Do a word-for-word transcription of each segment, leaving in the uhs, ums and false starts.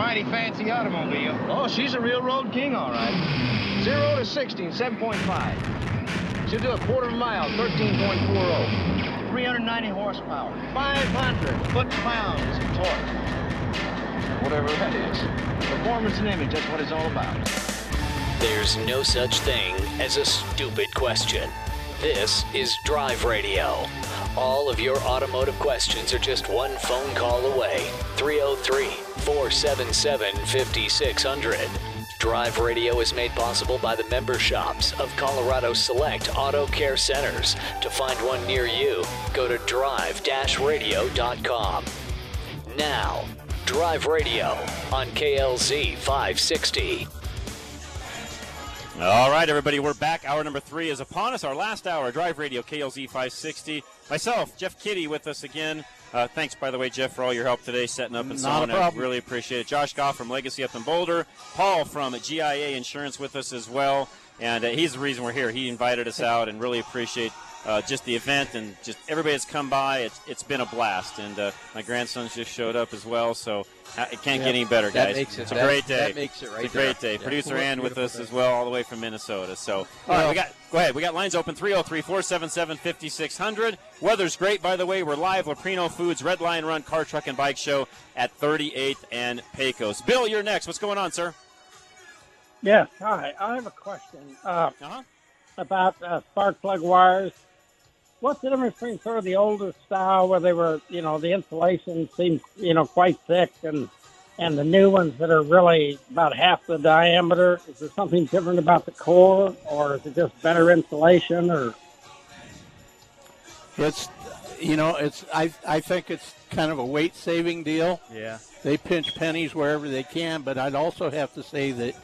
mighty fancy automobile. Oh, she's a real road king, all right. zero to sixty in seven point five. She'll do a quarter of a mile, thirteen point four zero. three hundred ninety horsepower, five hundred foot-pounds of torque. Whatever that is. Performance and image, that's what it's all about. There's no such thing as a stupid question. This is Drive Radio. All of your automotive questions are just one phone call away. three oh three, four seven seven, five six zero zero. Drive Radio is made possible by the member shops of Colorado Select Auto Care Centers. To find one near you, go to drive radio dot com. Now, Drive Radio on K L Z five sixty. All right, everybody, we're back. Hour number three is upon us. Our last hour, Drive Radio, K L Z five sixty. Myself, Jeff Kitty, with us again. Uh, thanks, by the way, Jeff, for all your help today, setting up and so on. I really appreciate it. Josh Goff from Legacy up in Boulder. Paul from G I A Insurance with us as well. And uh, he's the reason we're here. He invited us out, and really appreciate uh, just the event and just everybody that's come by. It's, it's been a blast. And uh, my grandson's just showed up as well, so... It can't yeah, get any better, guys. It, it's a that, great day. That makes it right It's a great there. day. Yeah. Producer cool, Ann with us thing. as well, all the way from Minnesota. So, all well, right, we got. Go ahead. We got lines open. three oh three, four seven seven, five six zero zero. Weather's great, by the way. We're live. Leprino Foods Red Lion Run Car Truck and Bike Show at thirty-eighth and Pecos. Bill, you're next. What's going on, sir? Yes. Hi. I have a question uh, uh-huh. about uh, spark plug wires. What's the difference between sort of the older style where they were, you know, the insulation seemed, you know, quite thick, and and the new ones that are really about half the diameter? Is there something different about the core, or is it just better insulation, or? It's, you know, it's I I think it's kind of a weight saving deal. Yeah. They pinch pennies wherever they can, but I'd also have to say that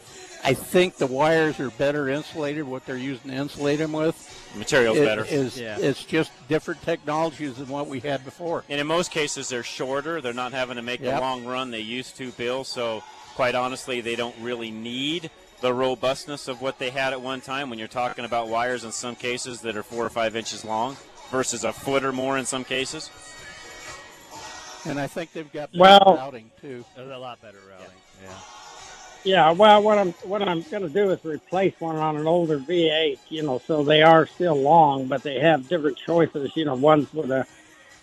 I think the wires are better insulated. What they're using to insulate them with, the material's it, better. Is, yeah. It's just different technologies than what we had before. And in most cases, they're shorter. They're not having to make yep. the long run they used to, Bill. So, quite honestly, they don't really need the robustness of what they had at one time. When you're talking about wires, in some cases that are four or five inches long, versus a foot or more in some cases. And I think they've got better well, routing too. A lot better routing. Yeah. yeah. Yeah, well, what I'm what I'm going to do is replace one on an older V eight, you know, so they are still long, but they have different choices. You know, ones where the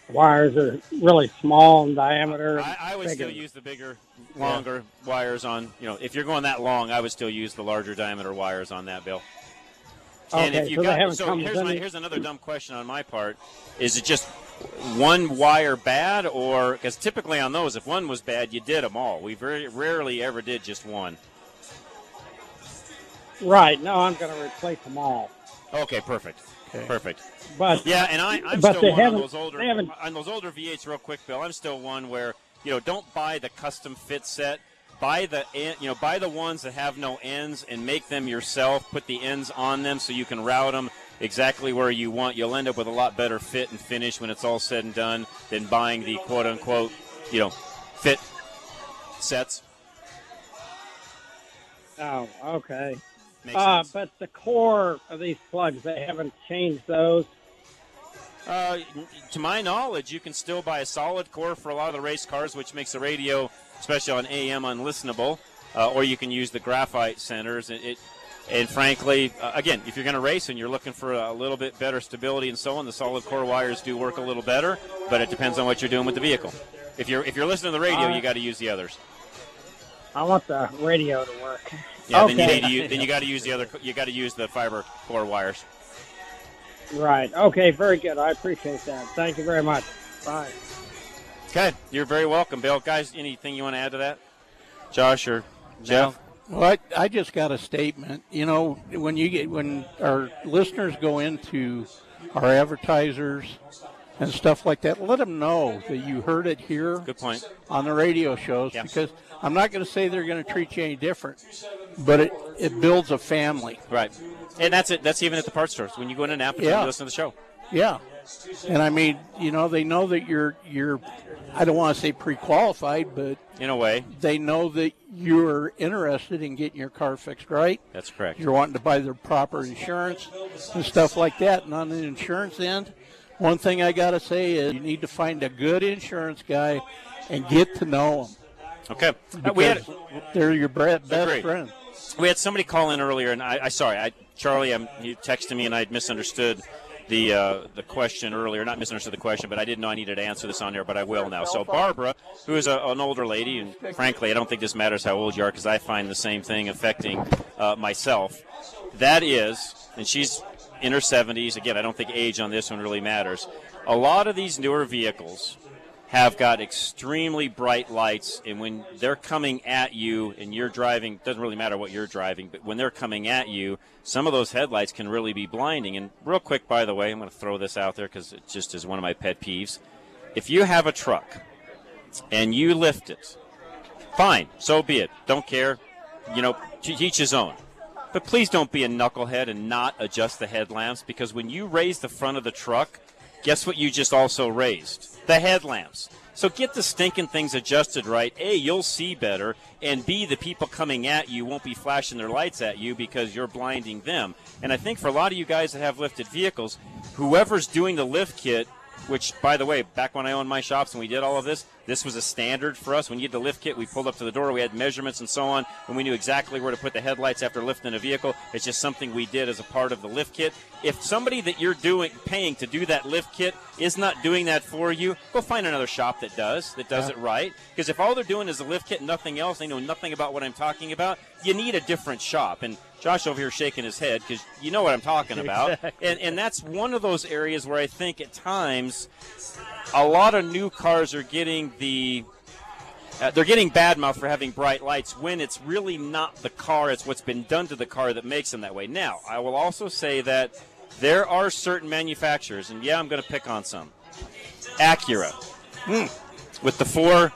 wires are really small in diameter. I, I would bigger. still use the bigger, longer yeah. wires on, you know, if you're going that long, I would still use the larger diameter wires on that, Bill. And okay, if you so got, so here's, my, here's another dumb question on my part. Is it just one wire bad, or because typically on those, if one was bad, you did them all. We very rarely ever did just one. Right. No, I'm going to replace them all. Okay. Perfect. Okay. Perfect. But yeah, and I, I'm still one on those older on those older V eights. Real quick, Bill. I'm still one where, you know, don't buy the custom fit set. Buy the you know buy the ones that have no ends and make them yourself. Put the ends on them so you can route them exactly where you want. You'll end up with a lot better fit and finish when it's all said and done than buying the quote-unquote, you know, fit sets. Oh, okay. Makes uh, sense. But the core of these plugs, they haven't changed those? Uh, to my knowledge, you can still buy a solid core for a lot of the race cars, which makes the radio, especially on A M, unlistenable. Uh, or you can use the graphite centers. It, it And frankly, uh, again, if you're going to race and you're looking for a little bit better stability and so on, the solid core wires do work a little better, but it depends on what you're doing with the vehicle. If you're if you're listening to the radio, uh, you got to use the others. I want the radio to work. Yeah, okay. then you need to use, then you got to use the other. You got to use the fiber core wires. Right. Okay. Very good. I appreciate that. Thank you very much. Bye. Okay. You're very welcome, Bill. Guys, anything you want to add to that, Josh or Jeff? No. Well, I, I just got a statement. You know, when you get when our listeners go into our advertisers and stuff like that, let them know that you heard it here Good point. on the radio shows, yeah. because I'm not going to say they're going to treat you any different, but it, it builds a family. Right. And that's it. That's even at the parts stores. When you go in an app and yeah. listen to the show. Yeah. And, I mean, you know, they know that you're, you're I don't want to say pre-qualified, but in a way, they know that you're interested in getting your car fixed right. That's correct. You're wanting to buy the proper insurance and stuff like that. And on the insurance end, one thing I got to say is you need to find a good insurance guy and get to know him. Okay. Because we had, they're your best friend. We had somebody call in earlier, and I, I sorry, I, Charlie, I'm, you texted me, and I had misunderstood the uh, the question earlier. Not misunderstood the question, but I didn't know I needed to answer this on there, but I will now. So Barbara, who is a, an older lady, and frankly, I don't think this matters how old you are, because I find the same thing affecting uh, myself. That is, and she's in her seventies. Again, I don't think age on this one really matters. A lot of these newer vehicles have got extremely bright lights, and when they're coming at you and you're driving, doesn't really matter what you're driving, but when they're coming at you, some of those headlights can really be blinding. And real quick, by the way, I'm going to throw this out there because it just is one of my pet peeves. If you have a truck and you lift it, fine, so be it. Don't care. You know, each his own. But please don't be a knucklehead and not adjust the headlamps, because when you raise the front of the truck, guess what you just also raised? The headlamps. So get the stinking things adjusted right. A, you'll see better, and B, the people coming at you won't be flashing their lights at you because you're blinding them. And I think for a lot of you guys that have lifted vehicles, whoever's doing the lift kit, which, by the way, back when I owned my shops and we did all of this, this was a standard for us. When you did the lift kit, we pulled up to the door, we had measurements and so on, and we knew exactly where to put the headlights after lifting a vehicle. It's just something we did as a part of the lift kit. If somebody that you're doing paying to do that lift kit is not doing that for you, go find another shop that does, that does yeah. it right. Because if all they're doing is the lift kit and nothing else, they know nothing about what I'm talking about, you need a different shop. And Josh over here shaking his head because you know what I'm talking about. Exactly. And, and that's one of those areas where I think at times a lot of new cars are getting the uh, they're getting badmouth for having bright lights when it's really not the car. It's what's been done to the car that makes them that way. Now, I will also say that there are certain manufacturers, and, yeah, I'm going to pick on some. Acura mm. with the four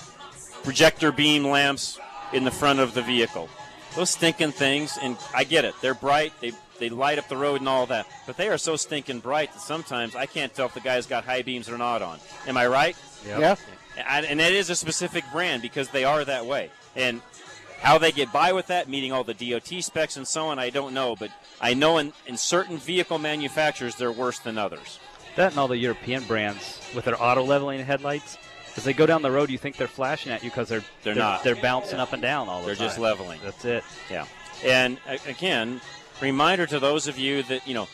projector beam lamps in the front of the vehicle. Those stinking things, and I get it, they're bright, they they light up the road and all that, but they are so stinking bright that sometimes I can't tell if the guy's got high beams or not on. Am I right? Yep. Yeah. And, and that is a specific brand because they are that way. And how they get by with that, meeting all the D O T specs and so on, I don't know, but I know in, in certain vehicle manufacturers they're worse than others. That and all the European brands with their auto-leveling headlights. As they go down the road, you think they're flashing at you because they're they're, they're not. They're bouncing yeah. up and down all the they're time. They're just leveling. That's it. Yeah. And, again, reminder to those of you that, you know,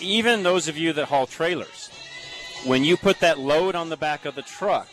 even those of you that haul trailers, when you put that load on the back of the truck,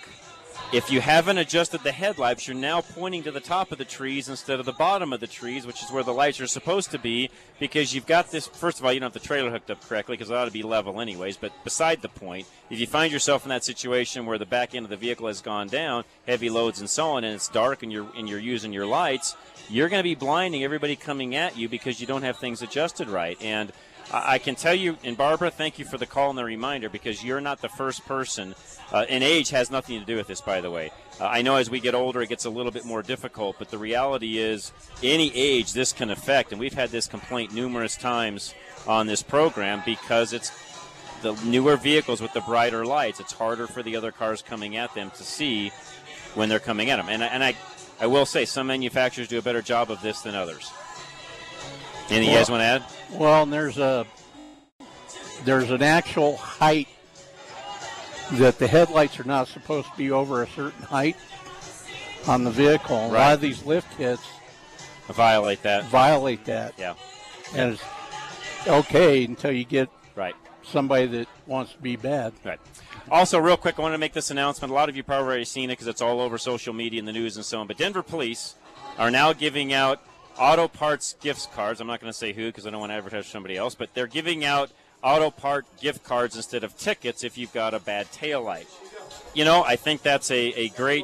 if you haven't adjusted the headlights, you're now pointing to the top of the trees instead of the bottom of the trees, which is where the lights are supposed to be, because you've got this, first of all, you don't have the trailer hooked up correctly because it ought to be level anyways, but beside the point, if you find yourself in that situation where the back end of the vehicle has gone down, heavy loads and so on, and it's dark and you're, and you're using your lights, you're going to be blinding everybody coming at you because you don't have things adjusted right. And I can tell you, and Barbara, thank you for the call and the reminder, because you're not the first person, uh, and age has nothing to do with this, by the way. Uh, I know as we get older it gets a little bit more difficult, but the reality is any age this can affect, and we've had this complaint numerous times on this program because it's the newer vehicles with the brighter lights. It's harder for the other cars coming at them to see when they're coming at them. And, and I, I will say some manufacturers do a better job of this than others. Anything you guys want to add? Well, and there's a there's an actual height that the headlights are not supposed to be over a certain height on the vehicle. Right. A lot of these lift kits violate that. Violate that. Yeah. And it's okay until you get right somebody that wants to be bad. Right. Also, real quick, I want to make this announcement. A lot of you probably already seen it because it's all over social media and the news and so on. But Denver police are now giving out auto parts gift cards. I'm not going to say who because I don't want to advertise somebody else, but they're giving out auto part gift cards instead of tickets if you've got a bad taillight. You know, I think that's a, a great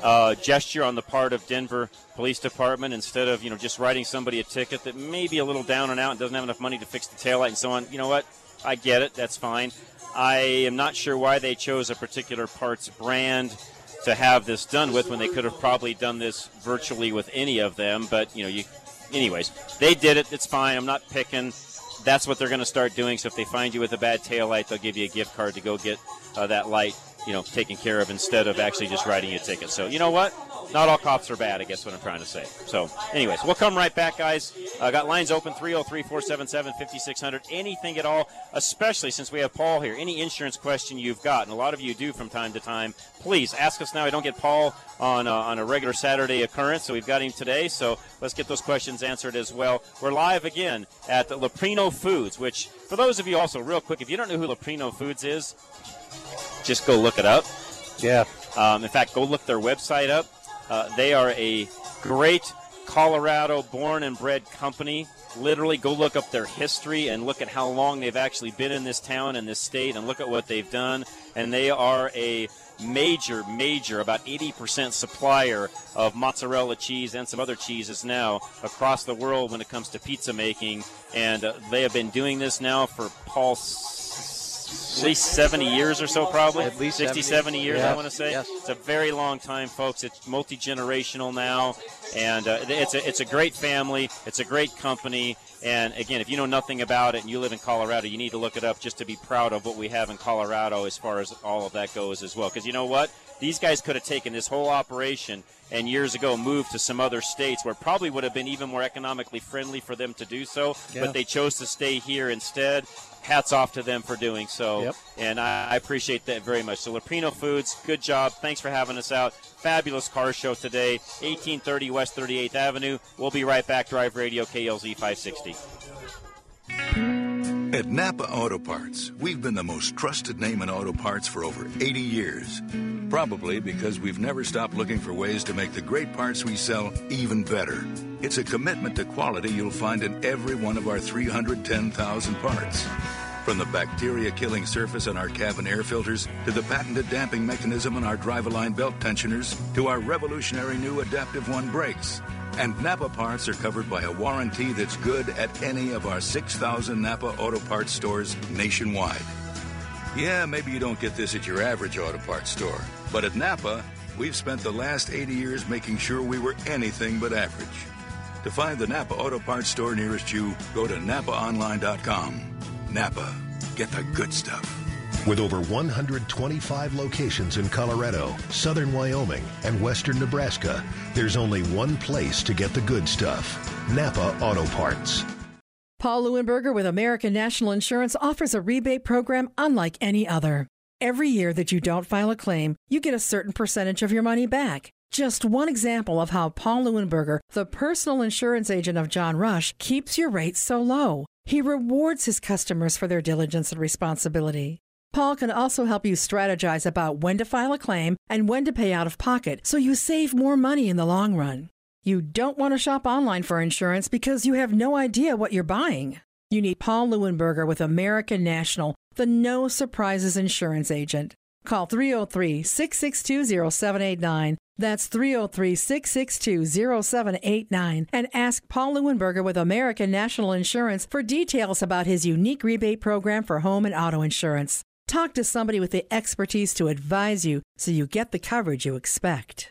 uh, gesture on the part of Denver Police Department. Instead of, you know, just writing somebody a ticket that may be a little down and out and doesn't have enough money to fix the taillight and so on, you know what, I get it. That's fine. I am not sure why they chose a particular parts brand to have this done with when they could have probably done this virtually with any of them. But, you know, you, anyways, they did it. It's fine. I'm not picking. That's what they're going to start doing. So if they find you with a bad taillight, they'll give you a gift card to go get uh, that light, you know, taken care of instead of actually just writing you a ticket. So you know what? Not all cops are bad, I guess what I'm trying to say. So anyways, we'll come right back, guys. Uh, got lines open, three oh three, four seven seven, five six hundred. Anything at all, especially since we have Paul here, any insurance question you've got, and a lot of you do from time to time, please ask us now. I don't get Paul on a, on a regular Saturday occurrence, so we've got him today, so let's get those questions answered as well. We're live again at the Leprino Foods, which, for those of you also, real quick, if you don't know who Leprino Foods is, just go look it up. Yeah. Um, in fact, go look their website up. Uh, they are a great Colorado born and bred company. Literally, go look up their history and look at how long they've actually been in this town and this state and look at what they've done. And they are a major, major, about eighty percent supplier of mozzarella cheese and some other cheeses now across the world when it comes to pizza making. And uh, they have been doing this now for Paul. At least seventy years or so, probably. At least sixty, seventy years, yes. I want to say. Yes. It's a very long time, folks. It's multi-generational now, and uh, it's, a, it's a great family. It's a great company. And, again, if you know nothing about it and you live in Colorado, you need to look it up just to be proud of what we have in Colorado as far as all of that goes as well. Because you know what? These guys could have taken this whole operation and years ago moved to some other states where it probably would have been even more economically friendly for them to do so, yeah. But they chose to stay here instead. Hats off to them for doing so, yep. And I appreciate that very much. So Leprino Foods, good job. Thanks for having us out. Fabulous car show today, eighteen thirty West thirty-eighth Avenue. We'll be right back. Drive Radio, K L Z five sixty. At Napa Auto Parts, we've been the most trusted name in auto parts for over eighty years. Probably because we've never stopped looking for ways to make the great parts we sell even better. It's a commitment to quality you'll find in every one of our three hundred ten thousand parts. From the bacteria-killing surface on our cabin air filters, to the patented damping mechanism on our drive-a-line belt tensioners, to our revolutionary new Adaptive One brakes. And Napa parts are covered by a warranty that's good at any of our six thousand Napa Auto Parts stores nationwide. Yeah, maybe you don't get this at your average auto parts store, but at Napa, we've spent the last eighty years making sure we were anything but average. To find the Napa Auto Parts store nearest you, go to napa online dot com. Napa, get the good stuff. With over one hundred twenty-five locations in Colorado, southern Wyoming, and western Nebraska, there's only one place to get the good stuff. Napa Auto Parts. Paul Leuenberger with American National Insurance offers a rebate program unlike any other. Every year that you don't file a claim, you get a certain percentage of your money back. Just one example of how Paul Leuenberger, the personal insurance agent of John Rush, keeps your rates so low. He rewards his customers for their diligence and responsibility. Paul can also help you strategize about when to file a claim and when to pay out of pocket so you save more money in the long run. You don't want to shop online for insurance because you have no idea what you're buying. You need Paul Leuenberger with American National, the No Surprises insurance agent. Call three oh three, six six two, oh seven eight nine. That's three oh three, six six two, oh seven eight nine. And ask Paul Leuenberger with American National Insurance for details about his unique rebate program for home and auto insurance. Talk to somebody with the expertise to advise you so you get the coverage you expect.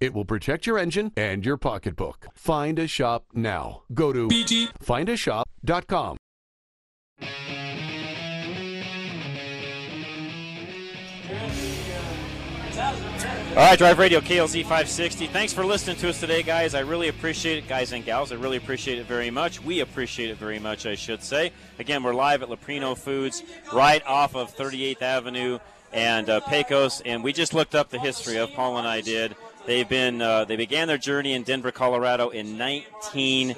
It will protect your engine and your pocketbook. Find a shop now. Go to find a shop dot com. All right, Drive Radio, K L Z five sixty. Thanks for listening to us today, guys. I really appreciate it, guys and gals. I really appreciate it very much. We appreciate it very much, I should say. Again, we're live at Leprino Foods right off of thirty-eighth Avenue and uh, Pecos, and we just looked up the history of Paul and I did. They've been uh, they began their journey in Denver, Colorado in nineteen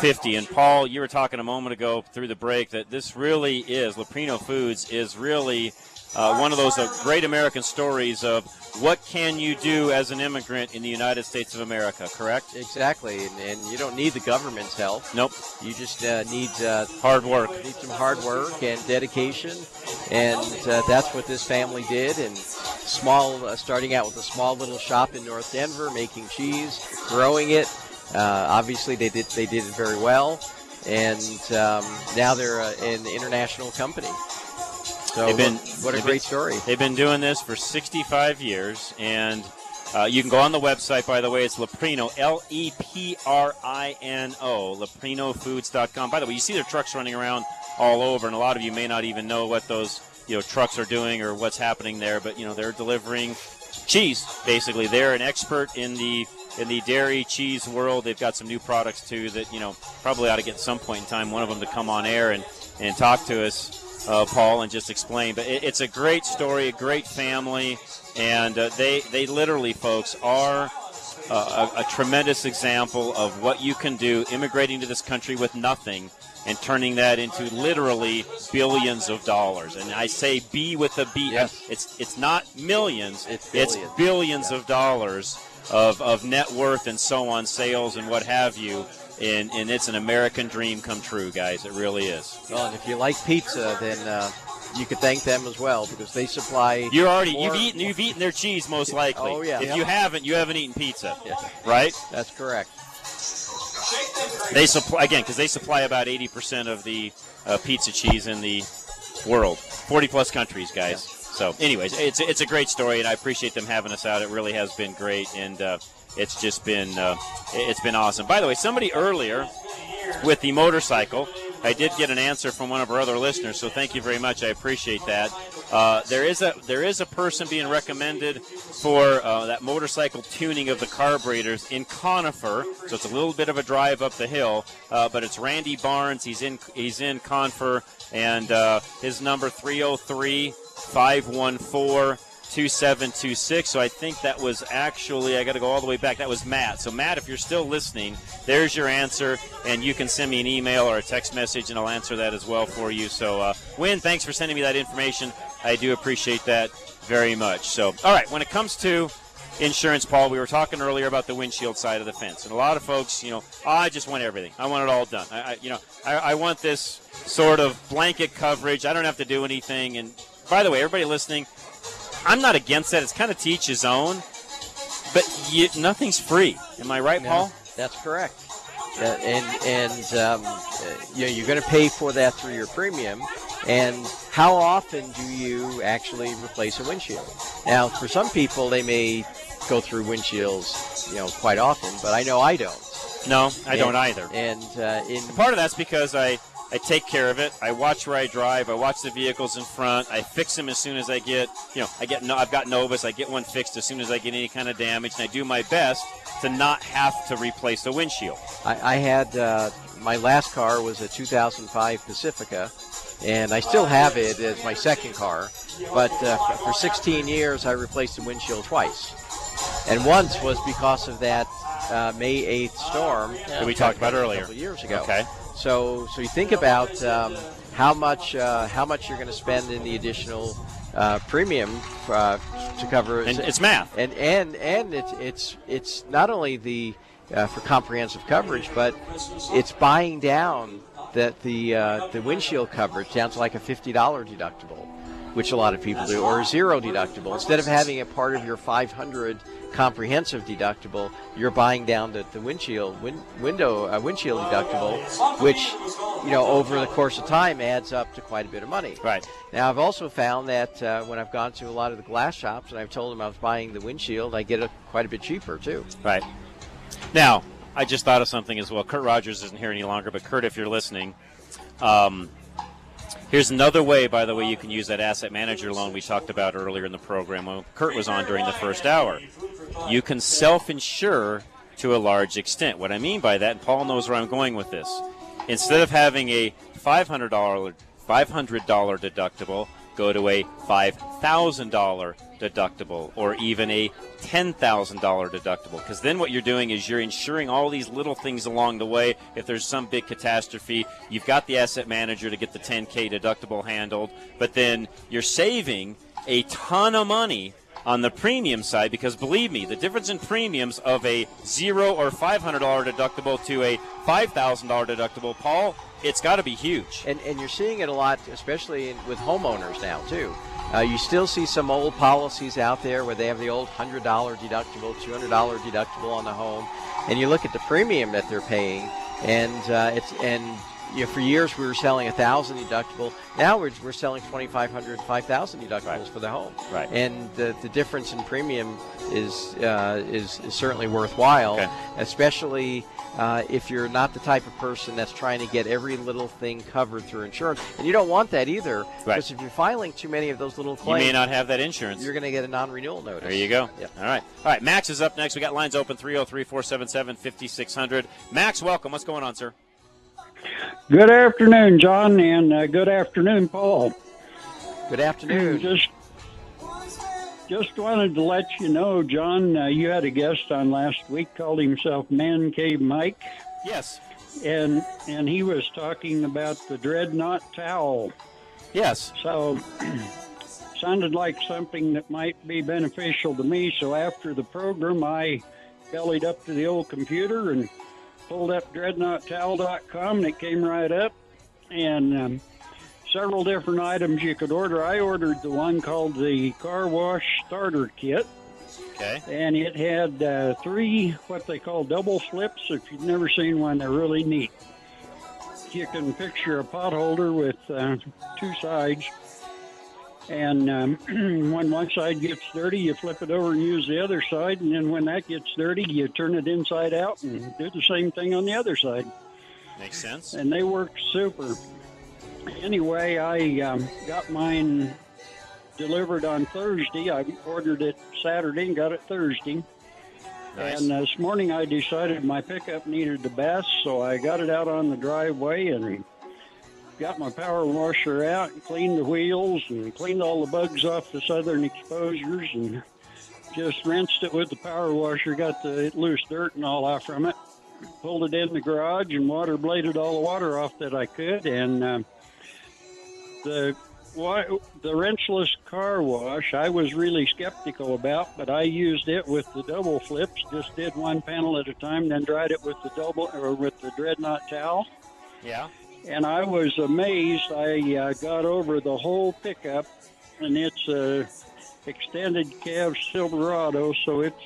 fifty. And Paul, you were talking a moment ago through the break that this really is Leprino Foods is really uh, one of those uh, great American stories of what can you do as an immigrant in the United States of America, correct? Exactly, and, and you don't need the government's help. Nope. You just uh, need uh, hard work. Need some hard work and dedication, and uh, that's what this family did. And small, uh, starting out with a small little shop in North Denver, making cheese, growing it. Uh, obviously, they did they did it very well, and um, now they're uh, an international company. So they've been, what a great been, story. They've been doing this for sixty-five years, and uh, you can go on the website, by the way. It's Leprino, L E P R I N O, Leprino Foods dot com. By the way, you see their trucks running around all over, and a lot of you may not even know what those you know trucks are doing or what's happening there, but you know they're delivering cheese, basically. They're an expert in the in the dairy cheese world. They've got some new products, too, that you know probably ought to get at some point in time, one of them to come on air and, and talk to us. Uh, Paul, and just explain, but it, it's a great story, a great family, and uh, they they literally, folks, are uh, a, a tremendous example of what you can do immigrating to this country with nothing and turning that into literally billions of dollars. And I say B with a B. Yes. It's it's not millions. It's billions, it's billions yeah. of dollars of, of net worth and so on, sales and what have you. And, and it's an American dream come true, guys. It really is. Well, and if you like pizza, then uh, you could thank them as well, because they supply. You're already more, you've eaten you've eaten their cheese most likely. Oh yeah. If yep. you haven't, you haven't eaten pizza, yeah. right? That's correct. They supply again because they supply about eighty percent of the uh, pizza cheese in the world, forty plus countries, guys. Yeah. So, anyways, it's it's a great story, and I appreciate them having us out. It really has been great, and. Uh, It's just been uh, it's been awesome. By the way, somebody earlier with the motorcycle, I did get an answer from one of our other listeners, so thank you very much. I appreciate that. Uh, there is a there is a person being recommended for uh, that motorcycle tuning of the carburetors in Conifer, so it's a little bit of a drive up the hill, uh, but it's Randy Barnes. He's in he's in Conifer, and uh, his number three oh three, five one four. two seven two six. So I think that was actually, I got to go all the way back. That was Matt. So Matt, if you're still listening, there's your answer, and you can send me an email or a text message, and I'll answer that as well for you. So, uh, Wynn, thanks for sending me that information. I do appreciate that very much. So, all right, when it comes to insurance, Paul, we were talking earlier about the windshield side of the fence, and a lot of folks, you know, oh, I just want everything. I want it all done. I, I you know, I, I want this sort of blanket coverage. I don't have to do anything. And by the way, everybody listening, I'm not against that. It's kind of teach his own, but you, nothing's free. Am I right, no, Paul? That's correct. Uh, and and um, uh, you know, you're going to pay for that through your premium. And how often do you actually replace a windshield? Now, for some people, they may go through windshields, you know, quite often. But I know I don't. No, I and, don't either. And uh, in part of that's because I. I take care of it. I watch where I drive. I watch the vehicles in front. I fix them as soon as I get, you know, I get no, I've got Novus. I get one fixed as soon as I get any kind of damage, and I do my best to not have to replace the windshield. I, I had uh, my last car was a two thousand five Pacifica, and I still have it as my second car. But uh, for sixteen years, I replaced the windshield twice, and once was because of that uh, May eighth storm that we talked about earlier, a couple years ago. Okay. So, so you think about um, how much uh, how much you're going to spend in the additional uh, premium uh, to cover. And it's math. And and and it's it's it's not only the uh, for comprehensive coverage, but it's buying down that the uh, the windshield coverage down to like a fifty dollar deductible, which a lot of people do, or a zero deductible. Instead of having a part of your five hundred comprehensive deductible, you're buying down the, the windshield win, window uh, windshield deductible, which, you know, over the course of time adds up to quite a bit of money. Right. Now, I've also found that uh, when I've gone to a lot of the glass shops and I've told them I was buying the windshield, I get it quite a bit cheaper too. Right. Now, I just thought of something as well. Kurt Rogers isn't here any longer, but Kurt, if you're listening, um, here's another way, by the way, you can use that asset manager loan we talked about earlier in the program when Kurt was on during the first hour. You can self-insure to a large extent. What I mean by that, and Paul knows where I'm going with this, instead of having a five hundred dollar deductible, go to a five thousand dollar deductible or even a ten thousand dollar deductible, because then what you're doing is you're insuring all these little things along the way. If there's some big catastrophe, you've got the asset manager to get the ten K deductible handled, but then you're saving a ton of money on the premium side, because believe me, the difference in premiums of a zero or five hundred dollar deductible to a five thousand dollar deductible, Paul, it's got to be huge. And, and you're seeing it a lot, especially in, with homeowners now, too. Uh, you still see some old policies out there where they have the old one hundred dollar deductible, two hundred dollar deductible on the home, and you look at the premium that they're paying, and uh, it's and you know, for years we were selling a thousand deductible. Now we're, we're selling twenty-five hundred, five thousand deductibles right. for the home. Right. And the, the difference in premium is uh, is, is certainly worthwhile, okay. especially uh, if you're not the type of person that's trying to get every little thing covered through insurance. And you don't want that either, right. because if you're filing too many of those little claims, you may not have that insurance. You're going to get a non-renewal notice. There you go. Yeah. All right. All right. Max is up next. We got lines open three oh three, four seven seven, five six zero zero. Max, welcome. What's going on, sir? Good afternoon, John, and uh, good afternoon, Paul. Good afternoon. Just, just wanted to let you know, John, uh, you had a guest on last week, called himself Man Cave Mike. Yes. And and he was talking about the Dreadnought Towel. Yes. So sounded like something that might be beneficial to me. So after the program, I bellied up to the old computer and pulled up dreadnought towel dot com, and it came right up, and um, several different items you could order. I ordered the one called the Car Wash Starter Kit, okay. and it had uh, three what they call double slips. If you've never seen one, they're really neat. You can picture a pot holder with uh, two sides, and um, when one side gets dirty, you flip it over and use the other side, and then when that gets dirty, you turn it inside out and do the same thing on the other side. Makes sense. And they work super. Anyway, I um, got mine delivered on Thursday. I ordered it Saturday and got it Thursday. Nice. And uh, this morning I decided my pickup needed the bath, so I got it out on the driveway and got my power washer out and cleaned the wheels and cleaned all the bugs off the southern exposures and just rinsed it with the power washer, got the loose dirt and all out from it, pulled it in the garage and water bladed all the water off that I could. And uh, the the wrenchless car wash I was really skeptical about, but I used it with the double flips, just did one panel at a time, then dried it with the double or with the Dreadnought Towel. Yeah. And I was amazed. I uh, got over the whole pickup, and it's a extended cab Silverado, so it's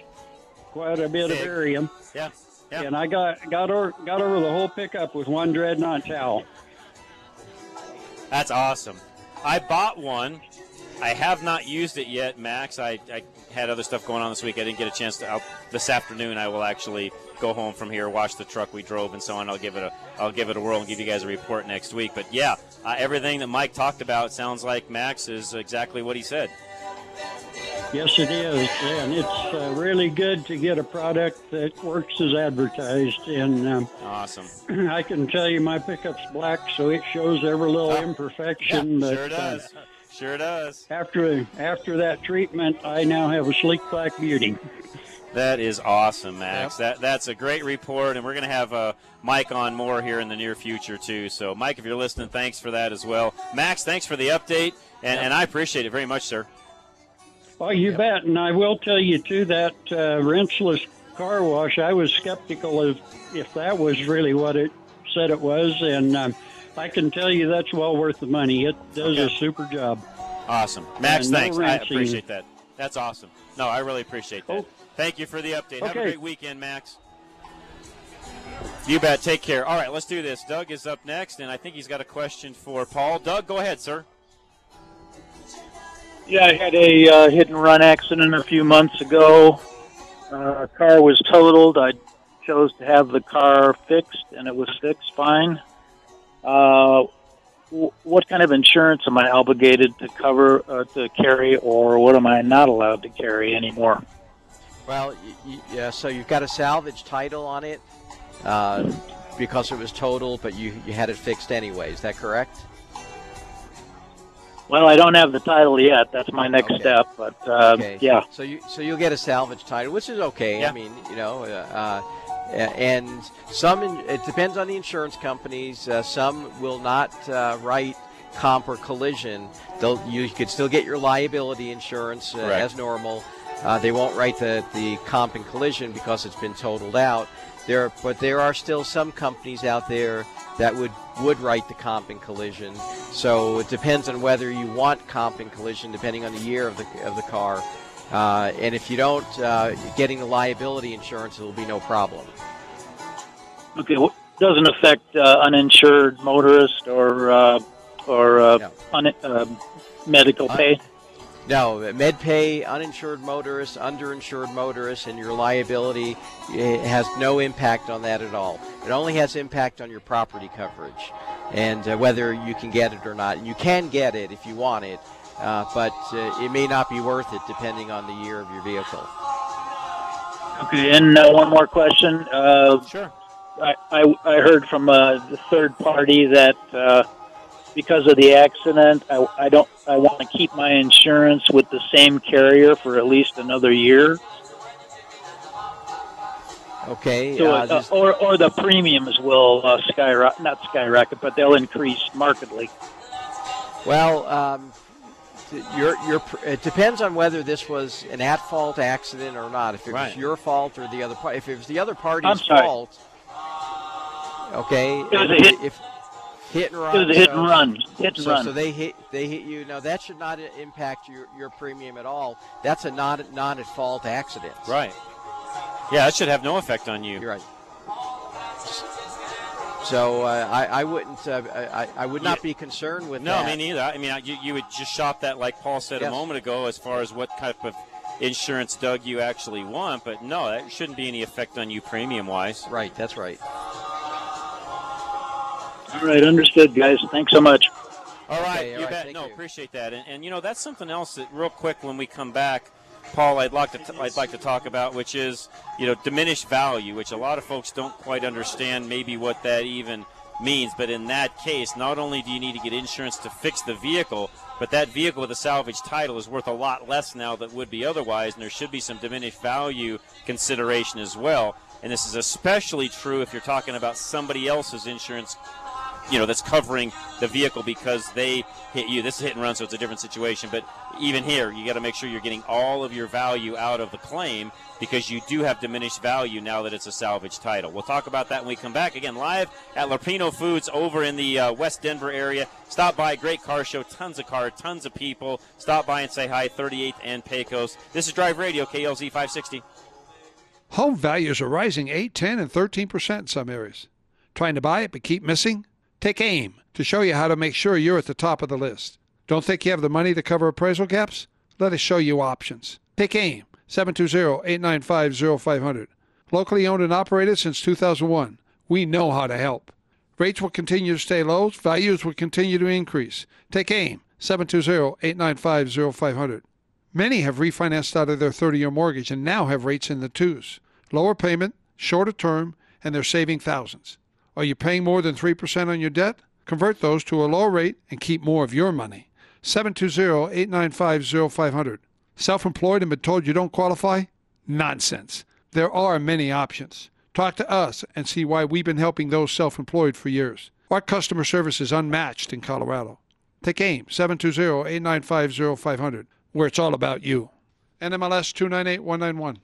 quite a bit of area. Yeah, yeah. And I got got over got over the whole pickup with one Dreadnought Towel. That's awesome. I bought one. I have not used it yet, Max. I, I had other stuff going on this week. I didn't get a chance to. I'll, this afternoon, I will actually go home from here, watch the truck we drove, and so on. I'll give it a, I'll give it a whirl and give you guys a report next week. But yeah, uh, everything that Mike talked about sounds like Max is exactly what he said. Yes, it is, and it's uh, really good to get a product that works as advertised. And um, awesome. I can tell you, my pickup's black, so it shows every little oh. imperfection. Yeah, but, sure does. Uh, Sure does. After after that treatment, I now have a sleek black beauty. That is awesome, Max. Yep. That that's a great report, and we're going to have uh, Mike on more here in the near future too. So, Mike, if you're listening, thanks for that as well. Max, thanks for the update, and, yep. and I appreciate it very much, sir. Oh, you yep. bet. And I will tell you too that uh, wrenchless car wash, I was skeptical of if that was really what it said it was, and. Um, I can tell you that's well worth the money. It does okay. a super job. Awesome. Max, no thanks. Wrenching. I appreciate that. That's awesome. No, I really appreciate that. Oh. Thank you for the update. Okay. Have a great weekend, Max. You bet. Take care. All right, let's do this. Doug is up next, and I think he's got a question for Paul. Doug, go ahead, sir. Yeah, I had a uh, hit-and-run accident a few months ago. Uh, a car was totaled. I chose to have the car fixed, and it was fixed fine. Uh, what kind of insurance am I obligated to cover, uh, to carry, or what am I not allowed to carry anymore? Well, yeah, so you've got a salvage title on it uh, because it was totaled, but you, you had it fixed anyway. Is that correct? Well, I don't have the title yet. That's my next okay. step, but uh, okay. yeah. So you so you'll get a salvage title, which is okay. Yeah. I mean, you know. Uh, And some, it depends on the insurance companies. Uh, some will not uh, write comp or collision. They'll, you could still get your liability insurance uh, as normal. Uh, they won't write the, the comp and collision because it's been totaled out. There, but there are still some companies out there that would, would write the comp and collision. So it depends on whether you want comp and collision, depending on the year of the of the car. Uh, and if you don't, uh, getting the liability insurance, it will be no problem. Okay, well, doesn't affect uh, uninsured motorist or uh, or uh, no. un- uh, medical pay. Un- no, med pay, uninsured motorist, underinsured motorist, and your liability, it has no impact on that at all. It only has impact on your property coverage and uh, whether you can get it or not. And you can get it if you want it, uh, but uh, it may not be worth it depending on the year of your vehicle. Okay, and uh, one more question. Uh, sure. I, I, I heard from uh, the third party that uh, because of the accident, I, I don't. I want to keep my insurance with the same carrier for at least another year. Okay. So, uh, uh, this... or or the premiums will uh, skyrocket, not skyrocket, but they'll increase markedly. Well. Um... Your, your, it depends on whether this was an at-fault accident or not. If it right. was your fault or the other party, if it was the other party's fault, okay. It was a hit. If, hit and run. It was a hit so, and run. Hit and so, run. So they hit, they hit you. No, that should not impact your, your premium at all. That's a not not at fault accident. Right. Yeah, that should have no effect on you. You're right. So uh, I, I wouldn't, uh, I, I would not be concerned with no, that. No, me neither. I mean, I, you, you would just shop that, like Paul said yes. a moment ago, as far as what type of insurance, Doug, you actually want. But no, that shouldn't be any effect on you premium-wise. Right, that's right. All right, understood, guys. Thanks so much. All right, okay, all you right, bet. No, you. Appreciate that. And, and, you know, that's something else that real quick when we come back, Paul, I'd like to t- I'd like to talk about, which is, you know, diminished value, which a lot of folks don't quite understand maybe what that even means. But in that case, not only do you need to get insurance to fix the vehicle, but that vehicle with a salvage title is worth a lot less now than would be otherwise, and there should be some diminished value consideration as well. And this is especially true if you're talking about somebody else's insurance, you know, that's covering the vehicle because they hit you. This is hit and run, so it's a different situation. But even here, you got to make sure you're getting all of your value out of the claim because you do have diminished value now that it's a salvage title. We'll talk about that when we come back. Again, live at Leprino Foods over in the uh, West Denver area. Stop by. Great car show. Tons of car, tons of people. Stop by and say hi, thirty-eighth and Pecos. This is Drive Radio, K L Z five sixty. Home values are rising eight, ten, and thirteen percent in some areas. Trying to buy it but keep missing? Take AIM to show you how to make sure you're at the top of the list. Don't think you have the money to cover appraisal gaps? Let us show you options. Take AIM, seven two zero, eight nine five, zero five zero zero. Locally owned and operated since two thousand one. We know how to help. Rates will continue to stay low. Values will continue to increase. Take AIM, seven two zero, eight nine five, zero five zero zero. Many have refinanced out of their thirty-year mortgage and now have rates in the twos. Lower payment, shorter term, and they're saving thousands. Are you paying more than three percent on your debt? Convert those to a lower rate and keep more of your money. seven two zero, eight nine five, zero five zero zero. Self-employed and been told you don't qualify? Nonsense. There are many options. Talk to us and see why we've been helping those self-employed for years. Our customer service is unmatched in Colorado. Take AIM, seven two zero, eight nine five, zero five zero zero, where it's all about you. N M L S two nine eight one nine one.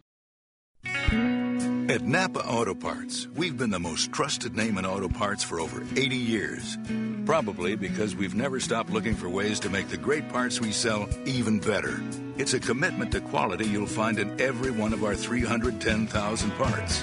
At Napa Auto Parts, we've been the most trusted name in auto parts for over eighty years. Probably because we've never stopped looking for ways to make the great parts we sell even better. It's a commitment to quality you'll find in every one of our three hundred ten thousand parts.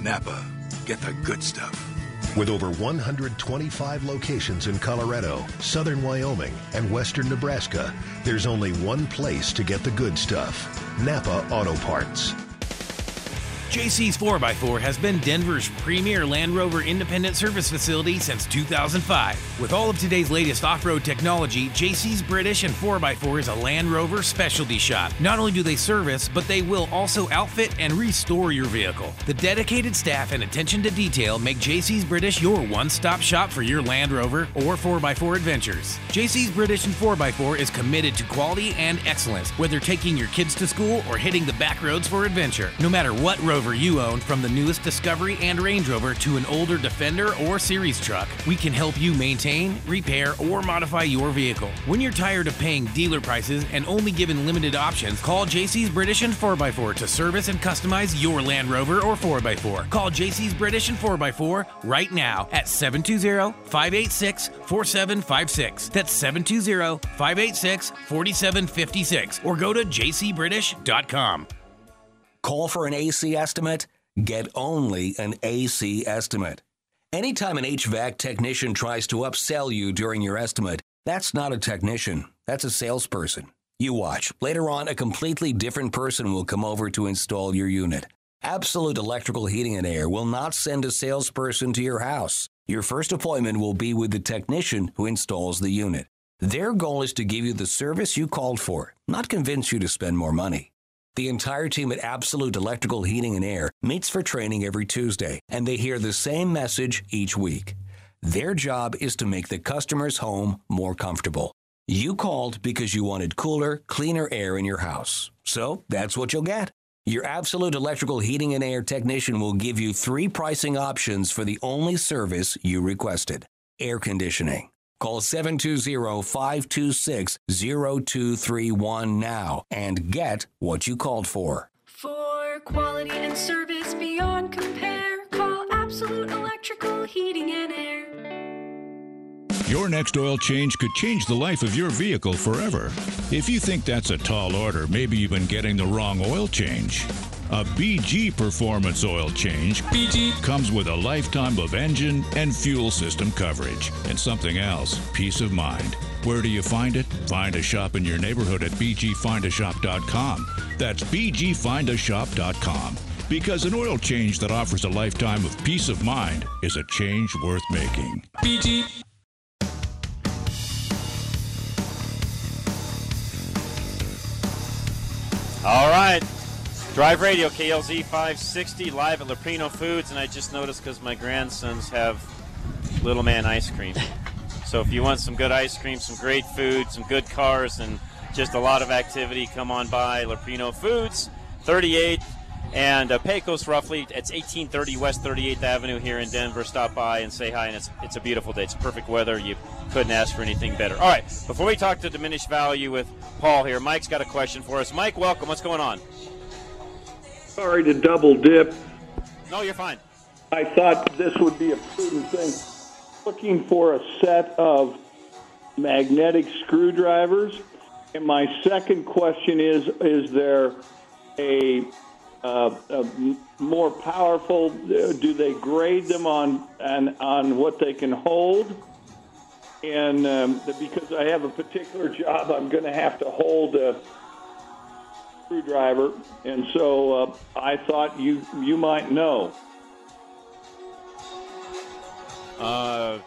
Napa, get the good stuff. With over one hundred twenty-five locations in Colorado, southern Wyoming, and western Nebraska, there's only one place to get the good stuff. Napa Auto Parts. J C's four by four has been Denver's premier Land Rover independent service facility since two thousand five. With all of today's latest off-road technology, J C's British and four by four is a Land Rover specialty shop. Not only do they service, but they will also outfit and restore your vehicle. The dedicated staff and attention to detail make J C's British your one-stop shop for your Land Rover or four by four adventures. J C's British and four by four is committed to quality and excellence, whether taking your kids to school or hitting the back roads for adventure. No matter what road crossover you own, from the newest Discovery and Range Rover to an older Defender or Series truck, we can help you maintain, repair, or modify your vehicle. When you're tired of paying dealer prices and only given limited options, call J C's British and four by four to service and customize your Land Rover or four by four. Call J C's British and four by four right now at seven two zero, five eight six, four seven five six. That's seven two zero, five eight six, four seven five six. Or go to j c british dot com. Call for an A C estimate? Get only an A C estimate. Anytime an H V A C technician tries to upsell you during your estimate, that's not a technician. That's a salesperson. You watch. Later on, a completely different person will come over to install your unit. Absolute Electrical Heating and Air will not send a salesperson to your house. Your first appointment will be with the technician who installs the unit. Their goal is to give you the service you called for, not convince you to spend more money. The entire team at Absolute Electrical Heating and Air meets for training every Tuesday, and they hear the same message each week. Their job is to make the customer's home more comfortable. You called because you wanted cooler, cleaner air in your house. So that's what you'll get. Your Absolute Electrical Heating and Air technician will give you three pricing options for the only service you requested: air conditioning. Call seven two zero, five two six, zero two three one now and get what you called for. For quality and service beyond compare, call Absolute Electrical Heating and Air. Your next oil change could change the life of your vehicle forever. If you think that's a tall order, maybe you've been getting the wrong oil change. A B G Performance oil change B G comes with a lifetime of engine and fuel system coverage. And something else, peace of mind. Where do you find it? Find a shop in your neighborhood at b g find a shop dot com. That's b g find a shop dot com. Because an oil change that offers a lifetime of peace of mind is a change worth making. B G. All right, Drive Radio, K L Z five sixty, live at Leprino Foods, and I just noticed because my grandsons have Little Man ice cream. So if you want some good ice cream, some great food, some good cars, and just a lot of activity, come on by Leprino Foods, thirty-eighth and uh, Pecos, roughly. It's eighteen thirty West thirty-eighth Avenue here in Denver. Stop by and say hi, and it's, it's a beautiful day. It's perfect weather. You couldn't ask for anything better. All right, before we talk to diminished value with Paul here, Mike's got a question for us. Mike, welcome. What's going on? Sorry to double dip. No, you're fine. I thought this would be a prudent thing. Looking for a set of magnetic screwdrivers. And my second question is, is there a... Uh, uh, more powerful? Do they grade them on on, on what they can hold? And um, because I have a particular job, I'm going to have to hold a screwdriver, and so uh, I thought you you might know. Uh,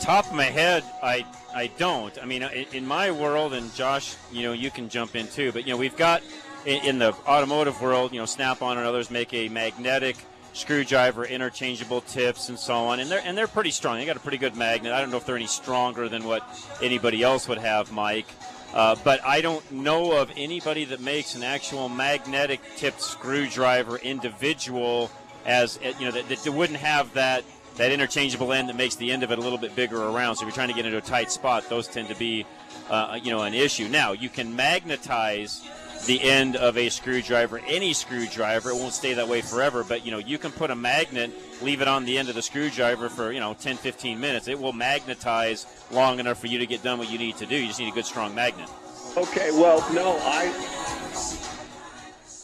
top of my head, I I don't. I mean, in my world, and Josh, you know, you can jump in too. But you know, we've got. In the automotive world, you know, Snap-on and others make a magnetic screwdriver, interchangeable tips, and so on, and they're and they're pretty strong. They got a pretty good magnet. I don't know if they're any stronger than what anybody else would have, Mike. Uh, but I don't know of anybody that makes an actual magnetic tipped screwdriver individual, as you know, that, that wouldn't have that that interchangeable end that makes the end of it a little bit bigger around. So if you're trying to get into a tight spot, those tend to be, uh, you know, an issue. Now you can magnetize the end of a screwdriver, any screwdriver. It won't stay that way forever, but you know, you can put a magnet, leave it on the end of the screwdriver for, you know, ten, fifteen minutes. It will magnetize long enough for you to get done what you need to do. You just need a good strong magnet. Okay, well, no, I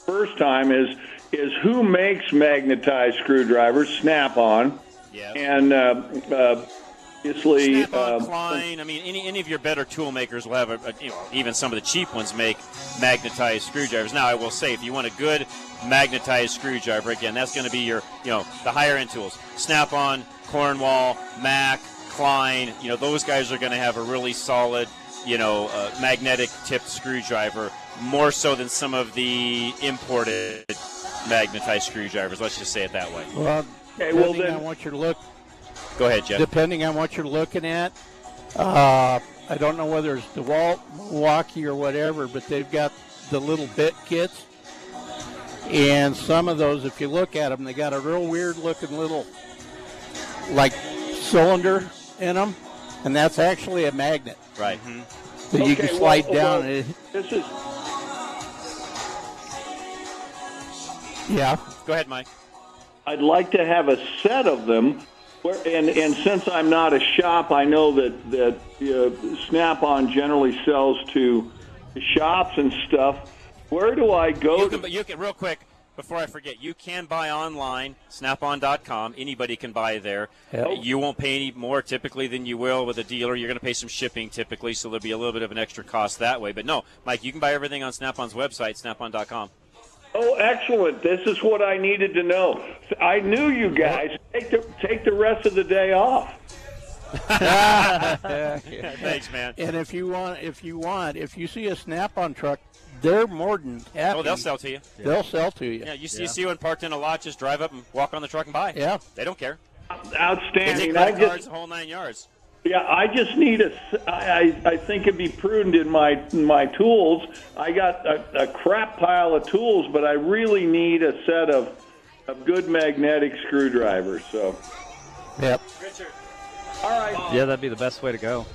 first time is is who makes magnetized screwdrivers? Snap-on. Yeah. And uh, uh obviously, Snap-on, um, Klein. I mean, any any of your better tool makers will have, a, a, you know, even some of the cheap ones make magnetized screwdrivers. Now, I will say, if you want a good magnetized screwdriver, again, that's going to be your, you know, the higher end tools. Snap-on, Cornwall, Mac, Klein. You know, those guys are going to have a really solid, you know, uh, magnetic tipped screwdriver, more so than some of the imported magnetized screwdrivers. Let's just say it that way. Well, okay, well then I want you to look. Go ahead, Jeff. Depending on what you're looking at, uh, I don't know whether it's DeWalt, Milwaukee, or whatever, but they've got the little bit kits. And some of those, if you look at them, they got a real weird looking little like cylinder in them, and that's actually a magnet. Right. Mm-hmm. So okay, you can slide well, down. Well, and it, this is. Yeah. Go ahead, Mike. I'd like to have a set of them. Where, and, and since I'm not a shop, I know that, that uh, Snap-on generally sells to shops and stuff. Where do I go you can, to? You can, real quick, before I forget, you can buy online, snap on dot com. Anybody can buy there. Yep. You won't pay any more typically than you will with a dealer. You're going to pay some shipping typically, so there'll be a little bit of an extra cost that way. But, no, Mike, you can buy everything on Snap-on's website, snap on dot com. Oh, excellent. This is what I needed to know. I knew you guys. Take the, take the rest of the day off. Thanks, man. And if you want, if you want, if you see a Snap-on truck, they're more than happy. Oh, they'll sell to you. Yeah. They'll sell to you. Yeah, you see, yeah. you see one parked in a lot, just drive up and walk on the truck and buy. Yeah. They don't care. Outstanding. They take credit cards, the whole nine yards. Yeah, I just need a. I, I think it'd be prudent in my in my tools. I got a, a crap pile of tools, but I really need a set of, of good magnetic screwdrivers. So. Yep. Richard. All right. Yeah, that'd be the best way to go.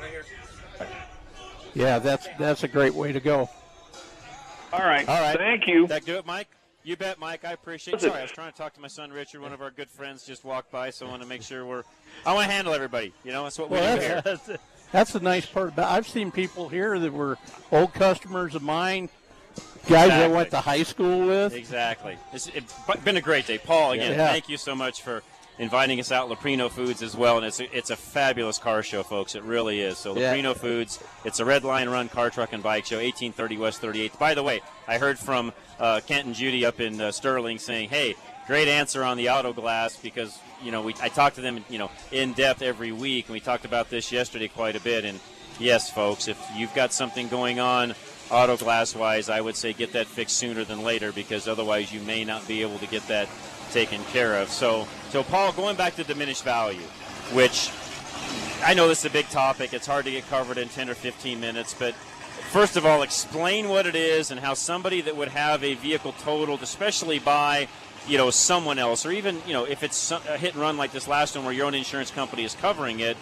Right here. Yeah, that's that's a great way to go. All right. All right. Thank you. That do it, Mike. You bet, Mike. I appreciate it. Sorry, I was trying to talk to my son, Richard. One of our good friends just walked by, so I want to make sure we're – I want to handle everybody. You know, that's what well, we do here. That's, that's the nice part about it. I've seen people here that were old customers of mine, guys exactly. I went to high school with. Exactly. It's, it's been a great day. Paul, again, yeah. thank you so much for inviting us out. Leprino Foods as well, and it's a, it's a fabulous car show, folks. It really is. So Leprino yeah. Foods, it's a Red Line Run car, truck, and bike show, eighteen thirty West thirty-eighth. By the way, I heard from – Uh, Kent and Judy up in uh, Sterling saying, hey, great answer on the auto glass because, you know, we I talk to them, you know, in depth every week, and we talked about this yesterday quite a bit. And, yes, folks, if you've got something going on auto glass-wise, I would say get that fixed sooner than later because otherwise you may not be able to get that taken care of. So, so Paul, going back to diminished value, which I know this is a big topic. It's hard to get covered in ten or fifteen minutes, but first of all, explain what it is and how somebody that would have a vehicle totaled, especially by, you know, someone else, or even, you know, if it's a hit and run like this last one where your own insurance company is covering it,